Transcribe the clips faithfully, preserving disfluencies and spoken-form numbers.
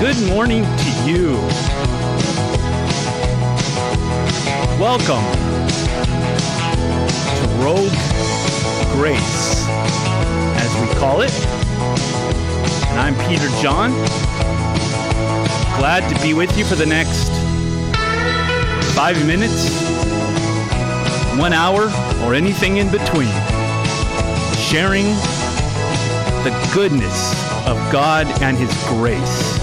Good morning to you. Welcome to Rogue Grace, as we call it. And I'm Peter John. Glad to be with you for the next five minutes, one hour, or anything in between, sharing the goodness of God and His grace.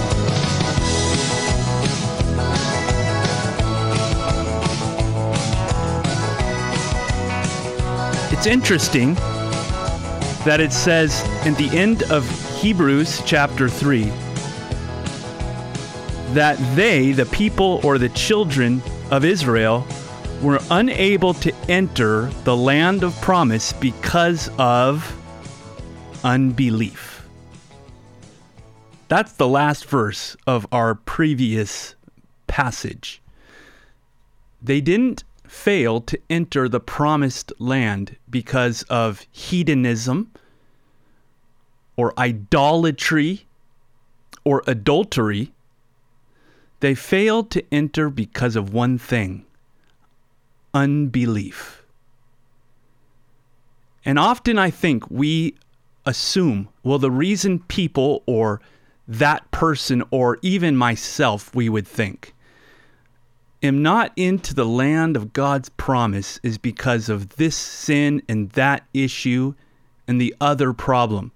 It's interesting that it says in the end of Hebrews chapter three that they, the people or the children of Israel, were unable to enter the land of promise because of unbelief. That's the last verse of our previous passage. They didn't fail to enter the promised land because of hedonism or idolatry or adultery. They failed to enter because of one thing: unbelief. And often I think we assume, well, the reason people or that person or even myself, we would think, am not into the land of God's promise is because of this sin and that issue and the other problem.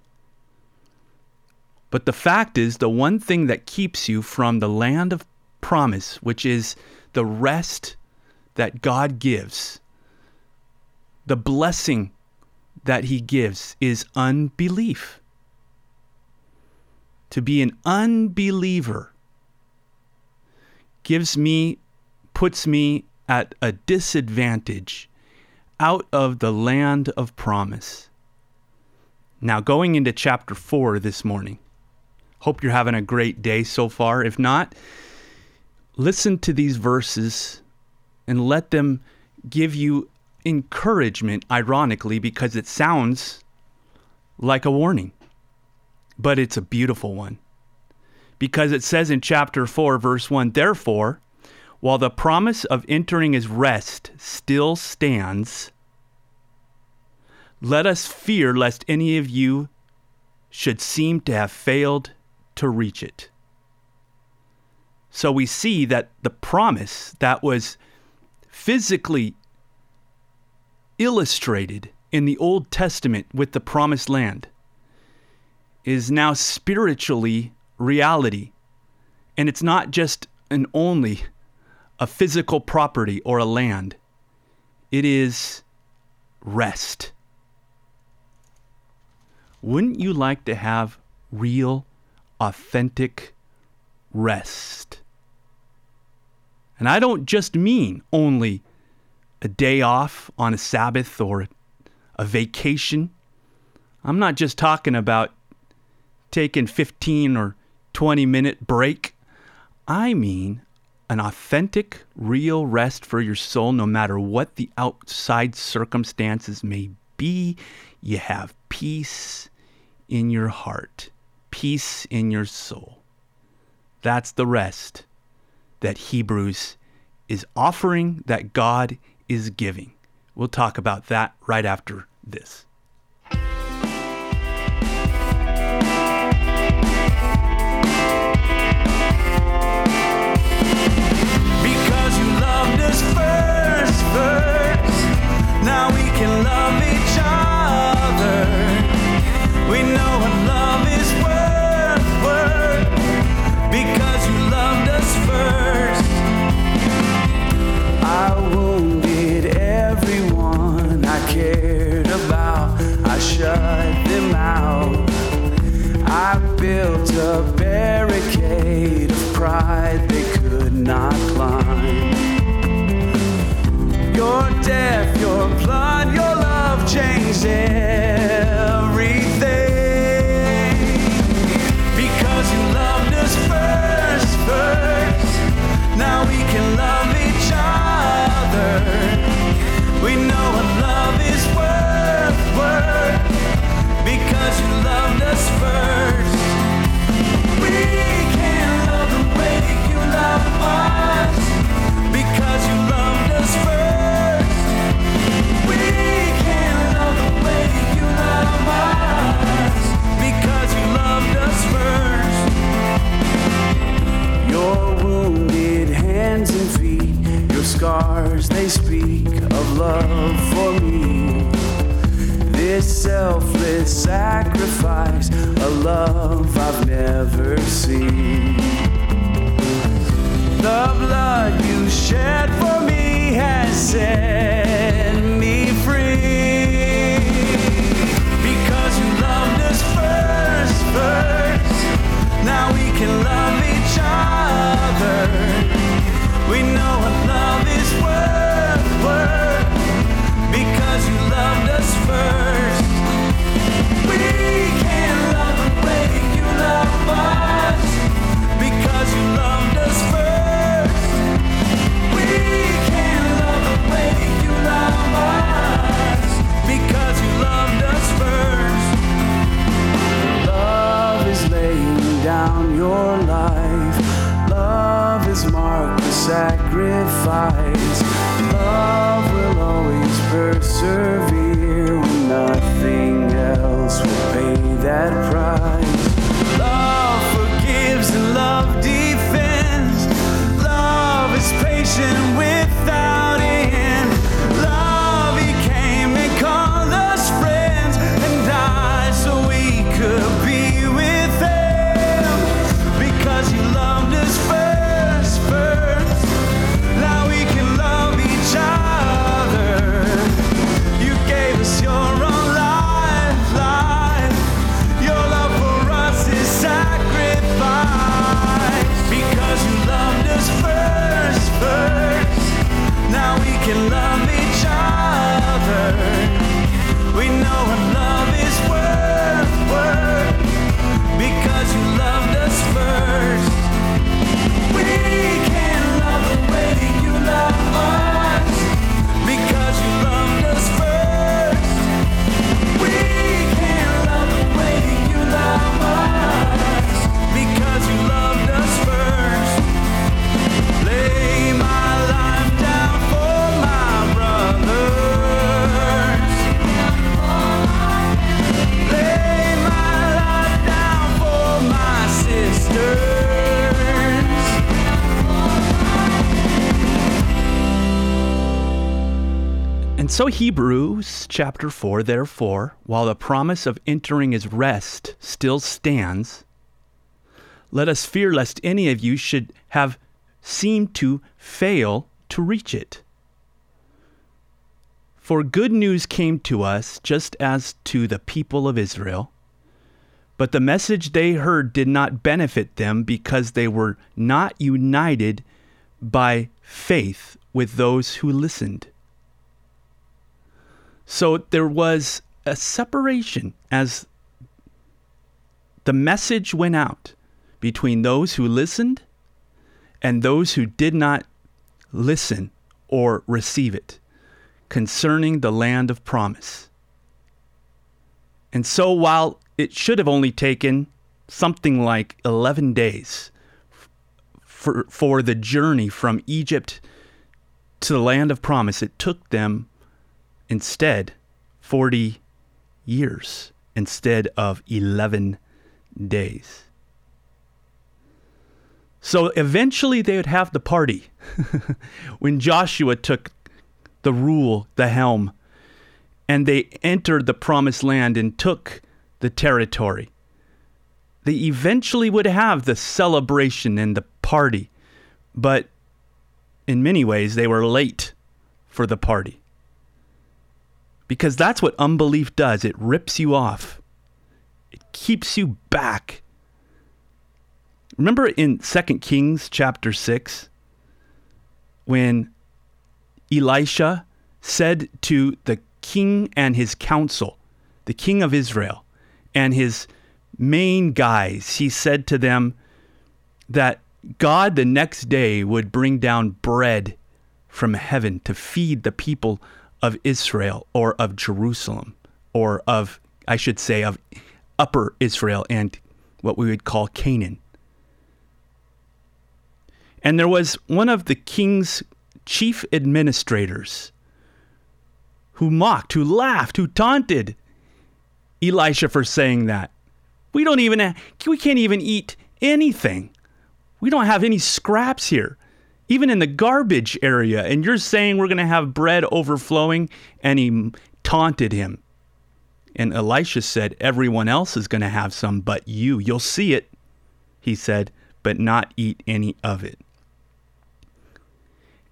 But the fact is, the one thing that keeps you from the land of promise, which is the rest that God gives, the blessing that He gives, is unbelief. To be an unbeliever gives me puts me at a disadvantage out of the land of promise. Now, going into chapter four this morning, hope you're having a great day so far. If not, listen to these verses and let them give you encouragement, ironically, because it sounds like a warning, but it's a beautiful one. Because it says in chapter four, verse one, "Therefore, while the promise of entering His rest still stands, let us fear lest any of you should seem to have failed to reach it." So we see that the promise that was physically illustrated in the Old Testament with the promised land is now spiritually reality. And it's not just and only a physical property or a land. It is rest. Wouldn't you like to have real, authentic rest? And I don't just mean only a day off on a Sabbath or a vacation. I'm not just talking about taking fifteen or twenty minute break. I mean an authentic, real rest for your soul, no matter what the outside circumstances may be. You have peace in your heart, peace in your soul. That's the rest that Hebrews is offering, that God is giving. We'll talk about that right after this. Now we can love each other. We know what love is worth, worth, because You loved us first. I wounded everyone I cared about. I shut them out. I built a barricade of pride they could not climb. Your death, Your blood, Your love changed everything. Because You loved us first, first, now we can love each other. We know what love is worth, worth, because You loved us first. We can love hands and feet, your scars, they speak of love for me. This selfless sacrifice, a love I've never seen. The blood you shed for me has set me free. Because you loved us first, first, now we can love each other. We know what love is worth, worth, because you loved us first. We can't love the way you love us, because you loved us first. We can't love the way you love us, because you loved us first. Love is laying down your life. Love is marked with sacrifice. Love will always persevere when nothing else will pay that price. Love forgives and love defends. Love is patient without end. Love, he came and called us friends and died so we could be with him. Because he loved us first, first. Now we can love each other. You gave us your own life, life. Your love for us is sacrifice. Because you loved us first, first. Now we can love each other. We know what love is worth, worth. Because you loved us first. We can't love the way you love us, because you loved us first. We can't love the way you love us, because you loved us first. Lay my life down for my brothers. Lay my life down for my sisters. And so Hebrews chapter four, therefore, while the promise of entering his rest still stands, let us fear lest any of you should have seemed to fail to reach it. For good news came to us just as to the people of Israel, but the message they heard did not benefit them because they were not united by faith with those who listened. So there was a separation as the message went out between those who listened and those who did not listen or receive it concerning the land of promise. And so while it should have only taken something like eleven days for, for the journey from Egypt to the land of promise, it took them instead forty years instead of eleven days. So eventually they would have the party when Joshua took the rule, the helm, and they entered the promised land and took the territory. They eventually would have the celebration and the party, but in many ways they were late for the party. Because that's what unbelief does. It rips you off. It keeps you back. Remember in Second Kings chapter six, when Elisha said to the king and his council, the king of Israel and his main guys, he said to them that God the next day would bring down bread from heaven to feed the people of Israel, or of Jerusalem, or of, I should say, of Upper Israel and what we would call Canaan. And there was one of the king's chief administrators who mocked, who laughed, who taunted Elisha for saying that. We don't even, we can't even eat anything. We don't have any scraps here. even in the garbage area, and you're saying we're going to have bread overflowing, and he taunted him. And Elisha said, everyone else is going to have some but you. You'll see it, he said, but not eat any of it.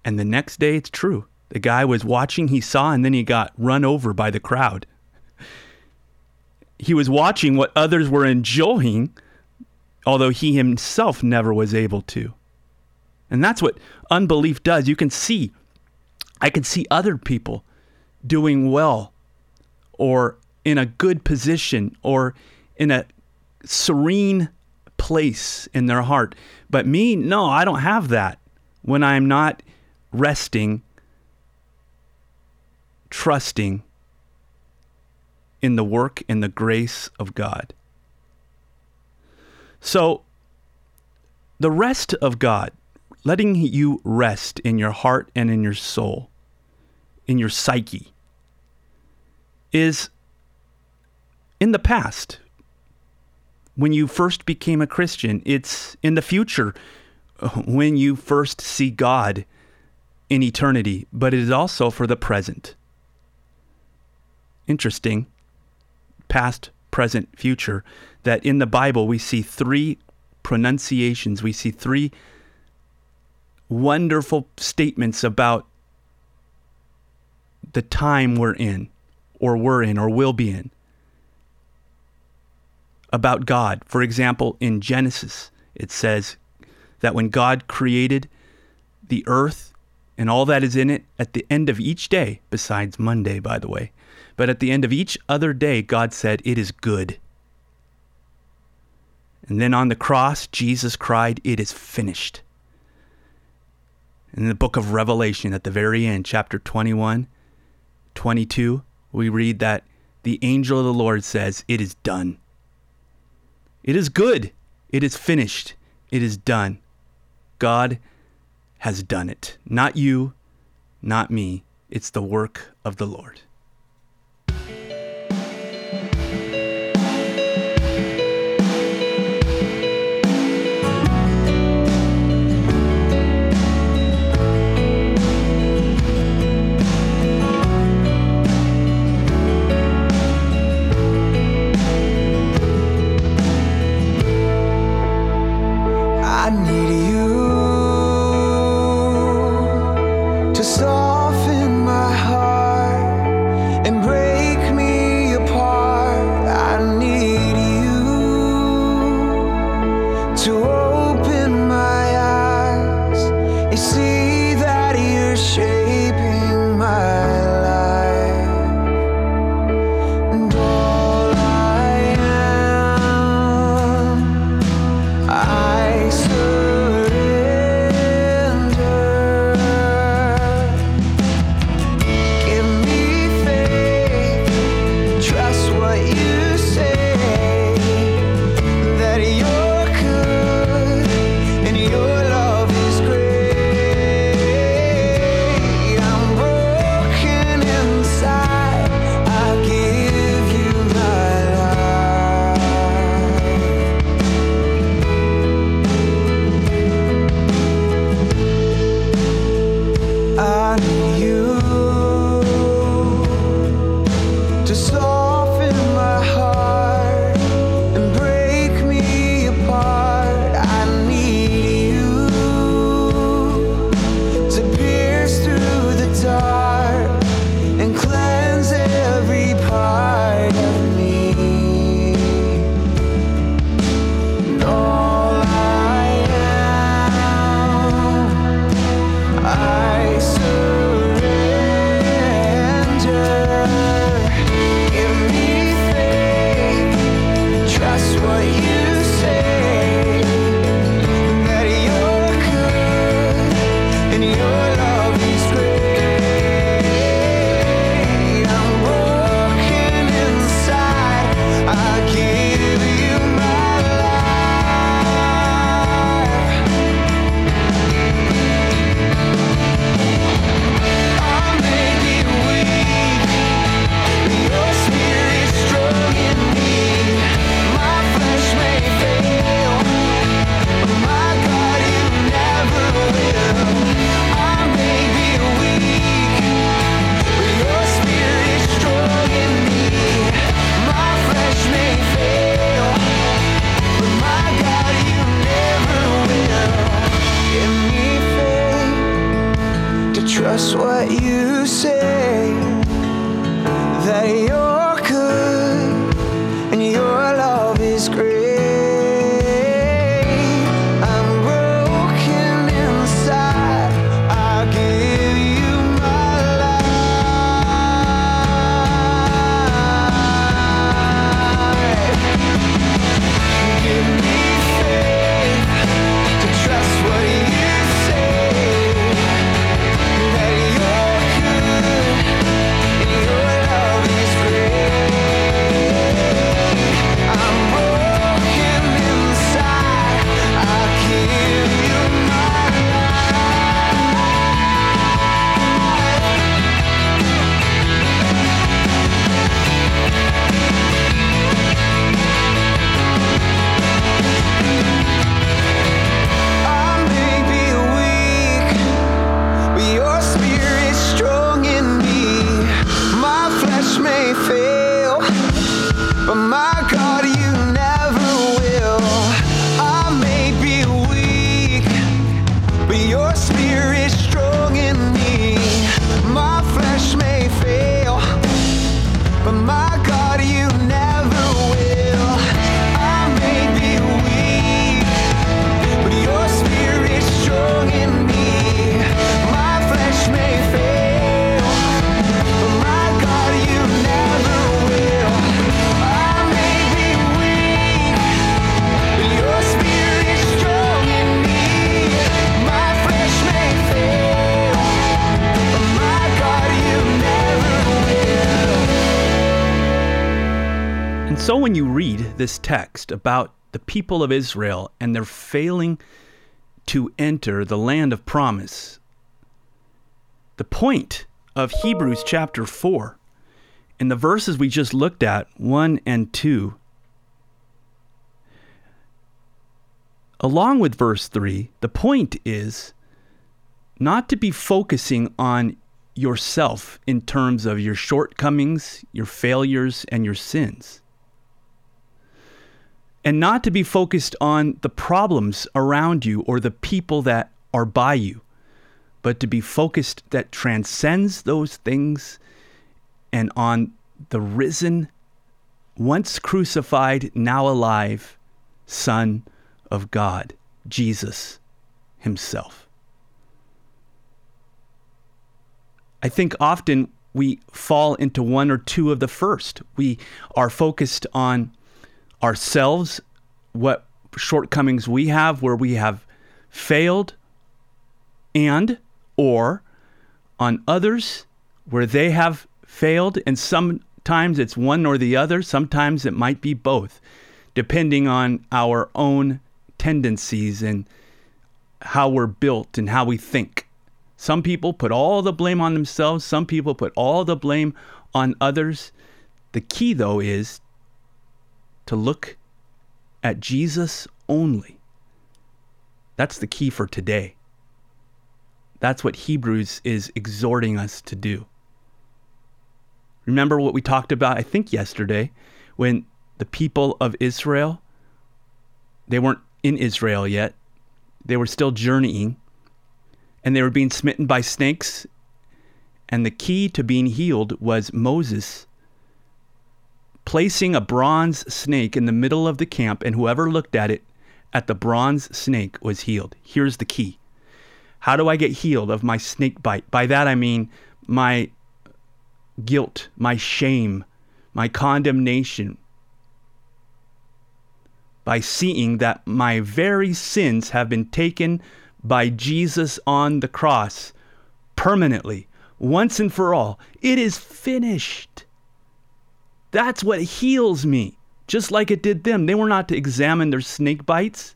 And the next day, it's true. The guy was watching, he saw, and then he got run over by the crowd. He was watching what others were enjoying, although he himself never was able to. And that's what unbelief does. You can see, I can see other people doing well or in a good position or in a serene place in their heart. But me, no, I don't have that when I'm not resting, trusting in the work and the grace of God. So the rest of God, letting you rest in your heart and in your soul, in your psyche, is in the past. When you first became a Christian, it's in the future when you first see God in eternity, but it is also for the present. Interesting. Past, present, future, that in the Bible we see three pronunciations, we see three wonderful statements about the time we're in, or were in, or will be in, about God. For example, in Genesis, it says that when God created the earth and all that is in it, at the end of each day, besides Monday, by the way, but at the end of each other day, God said, it is good. And then on the cross, Jesus cried, it is finished. In the book of Revelation, at the very end, chapter twenty-one, twenty-two, we read that the angel of the Lord says, it is done. It is good. It is finished. It is done. God has done it. Not you, not me. It's the work of the Lord. I surrender. Trust what you say, that you're good and your love is great. So when you read this text about the people of Israel and their failing to enter the land of promise, the point of Hebrews chapter four and the verses we just looked at, one and two, along with verse three, the point is not to be focusing on yourself in terms of your shortcomings, your failures, and your sins, and not to be focused on the problems around you or the people that are by you, but to be focused that transcends those things and on the risen, once crucified, now alive Son of God, Jesus himself. I think often we fall into one or two of the first. We are focused on ourselves, what shortcomings we have, where we have failed, and or on others where they have failed. And sometimes it's one or the other. Sometimes it might be both, depending on our own tendencies and how we're built and how we think. Some people put all the blame on themselves. Some people put all the blame on others. The key, though, is to look at Jesus only. That's the key for today. That's what Hebrews is exhorting us to do. Remember what we talked about, I think yesterday, when the people of Israel, they weren't in Israel yet. They were still journeying, and they were being smitten by snakes. And the key to being healed was Moses placing a bronze snake in the middle of the camp, and whoever looked at it, at the bronze snake, was healed. Here's the key. How do I get healed of my snake bite? By that I mean my guilt, my shame, my condemnation. By seeing that my very sins have been taken by Jesus on the cross permanently, once and for all. It is finished. That's what heals me, just like it did them. They were not to examine their snake bites.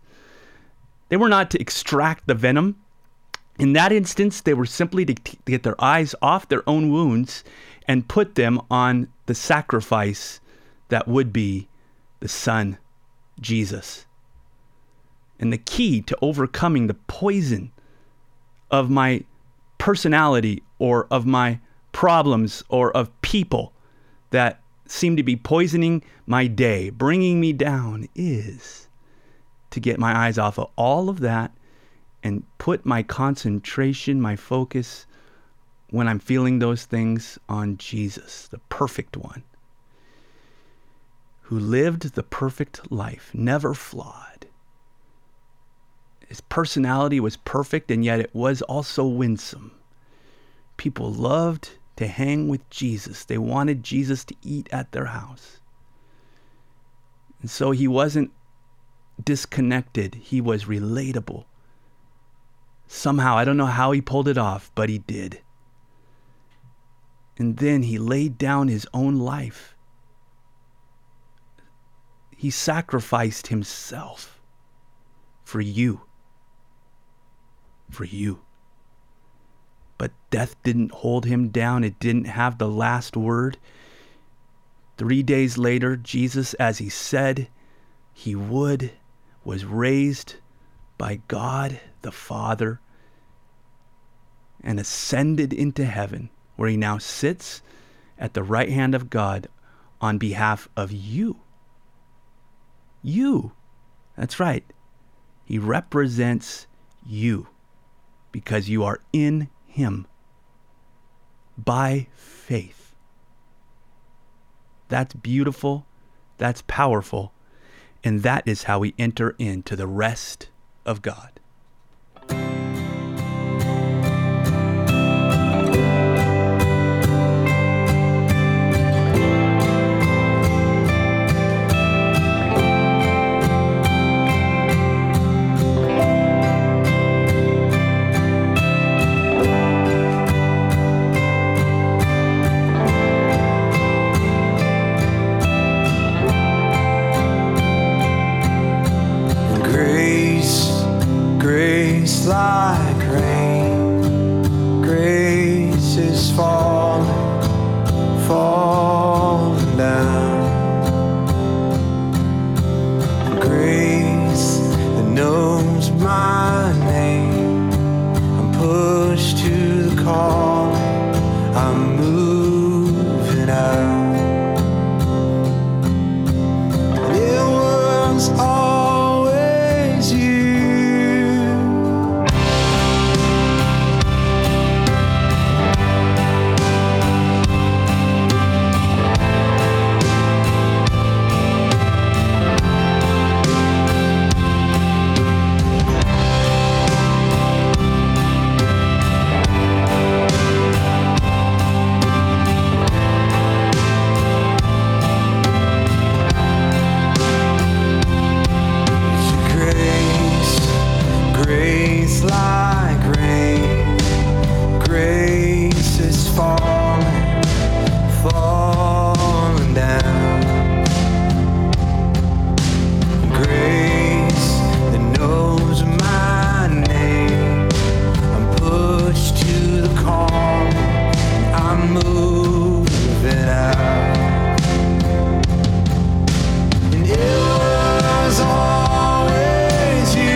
They were not to extract the venom. In that instance, they were simply to t- get their eyes off their own wounds and put them on the sacrifice that would be the Son, Jesus. And the key to overcoming the poison of my personality or of my problems or of people that seem to be poisoning my day, bringing me down, is to get my eyes off of all of that and put my concentration, my focus when I'm feeling those things, on Jesus, the perfect one, who lived the perfect life, never flawed. His personality was perfect, and yet it was also winsome. People loved to hang with Jesus. They wanted Jesus to eat at their house. And so he wasn't disconnected. He was relatable. Somehow, I don't know how he pulled it off, but he did. And then he laid down his own life. He sacrificed himself for you. For you. But death didn't hold him down. It didn't have the last word. Three days later, Jesus, as he said he would, was raised by God the Father and ascended into heaven, where he now sits at the right hand of God on behalf of you. You. That's right. He represents you because you are in him by faith. That's beautiful, that's powerful, and that is how we enter into the rest of God. Was always you.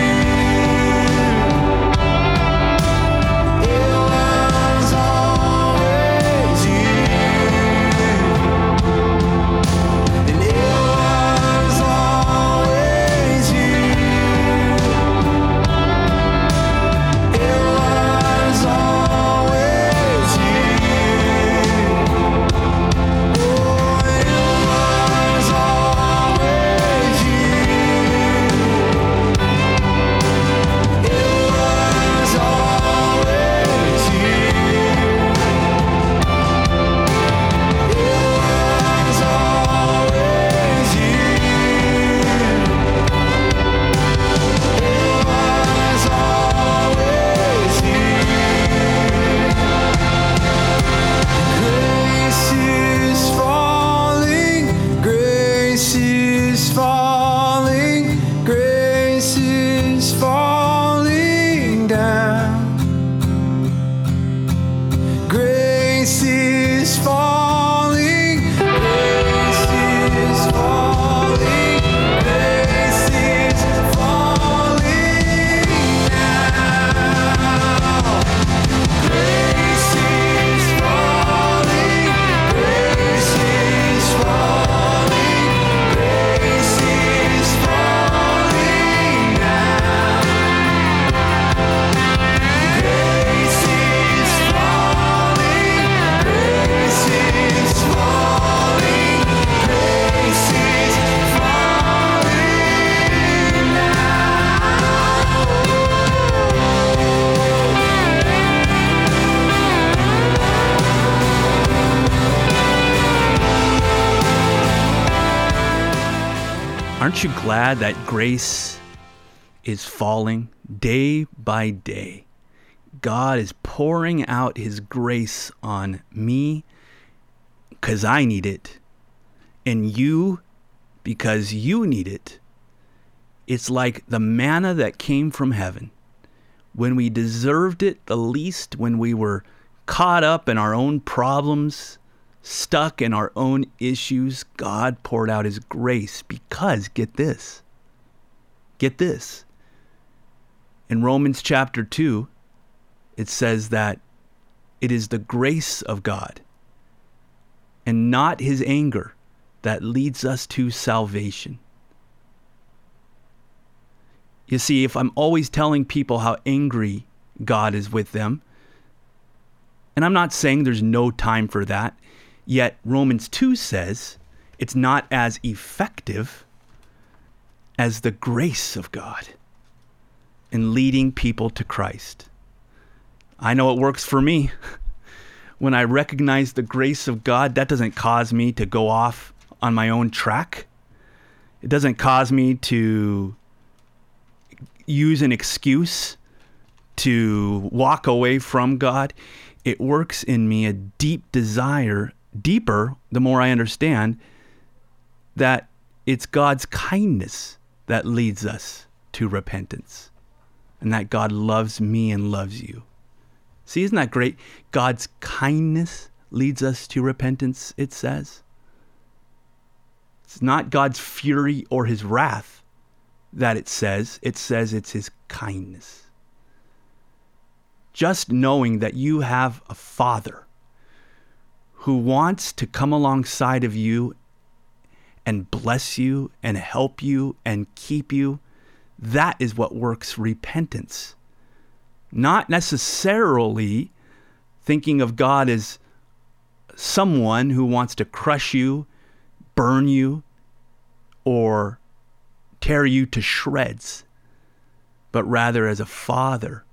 Aren't you glad that grace is falling day by day? God is pouring out his grace on me because I need it, and you because you need it. It's like the manna that came from heaven. When we deserved it the least, when we were caught up in our own problems, stuck in our own issues, God poured out his grace because, get this, get this. In Romans chapter two, it says that it is the grace of God and not his anger that leads us to salvation. You see, if I'm always telling people how angry God is with them, and I'm not saying there's no time for that, yet Romans two says it's not as effective as the grace of God in leading people to Christ. I know it works for me. When I recognize the grace of God, that doesn't cause me to go off on my own track. It doesn't cause me to use an excuse to walk away from God. It works in me a deep desire, deeper, the more I understand, that it's God's kindness that leads us to repentance, and that God loves me and loves you. See, isn't that great? God's kindness leads us to repentance, it says. It's not God's fury or his wrath that it says. It says it's his kindness. Just knowing that you have a Father who wants to come alongside of you and bless you and help you and keep you, that is what works repentance. Not necessarily thinking of God as someone who wants to crush you, burn you, or tear you to shreds, but rather as a father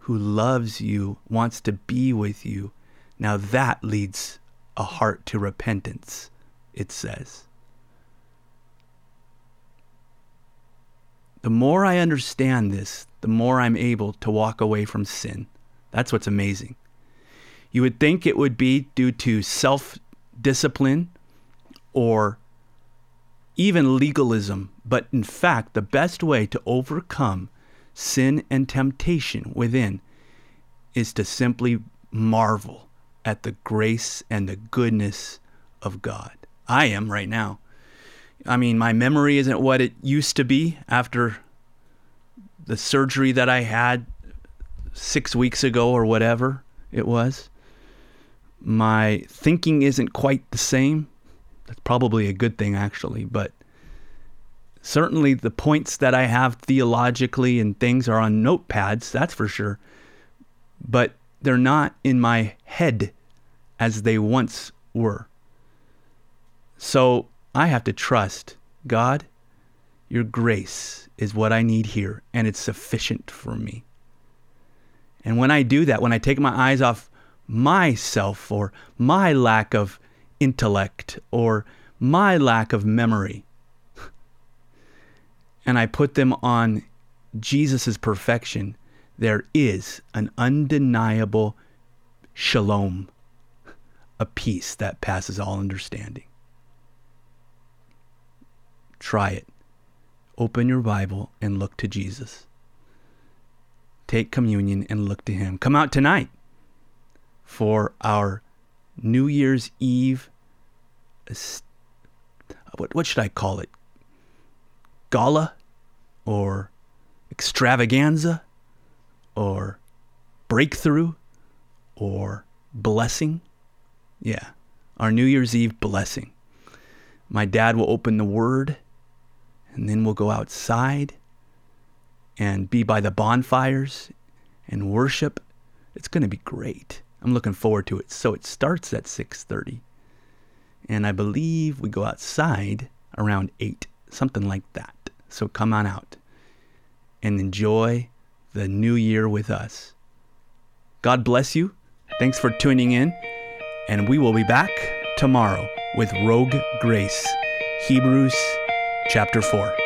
who loves you, wants to be with you. Now that leads a heart to repentance, it says. The more I understand this, the more I'm able to walk away from sin. That's what's amazing. You would think it would be due to self-discipline or even legalism, but in fact, the best way to overcome sin and temptation within is to simply marvel at the grace and the goodness of God. I am right now. I mean, my memory isn't what it used to be after the surgery that I had six weeks ago or whatever it was. My thinking isn't quite the same. That's probably a good thing, actually, but certainly the points that I have theologically and things are on notepads, that's for sure, but they're not in my head as they once were. So I have to trust God. Your grace is what I need here, and it's sufficient for me. And when I do that, when I take my eyes off myself or my lack of intellect or my lack of memory, and I put them on Jesus's perfection, there is an undeniable shalom, a peace that passes all understanding. Try it. Open your Bible and look to Jesus. Take communion and look to him. Come out tonight for our New Year's Eve, what, what should I call it? Gala or extravaganza or breakthrough or blessing. Yeah, our New Year's Eve blessing. My dad will open the word, and then we'll go outside and be by the bonfires and worship. It's going to be great. I'm looking forward to it. So it starts at six thirty, and I believe we go outside around eight, something like that. So come on out and enjoy the new year with us. God bless you. Thanks for tuning in, and we will be back tomorrow with Rogue Grace, Hebrews chapter four.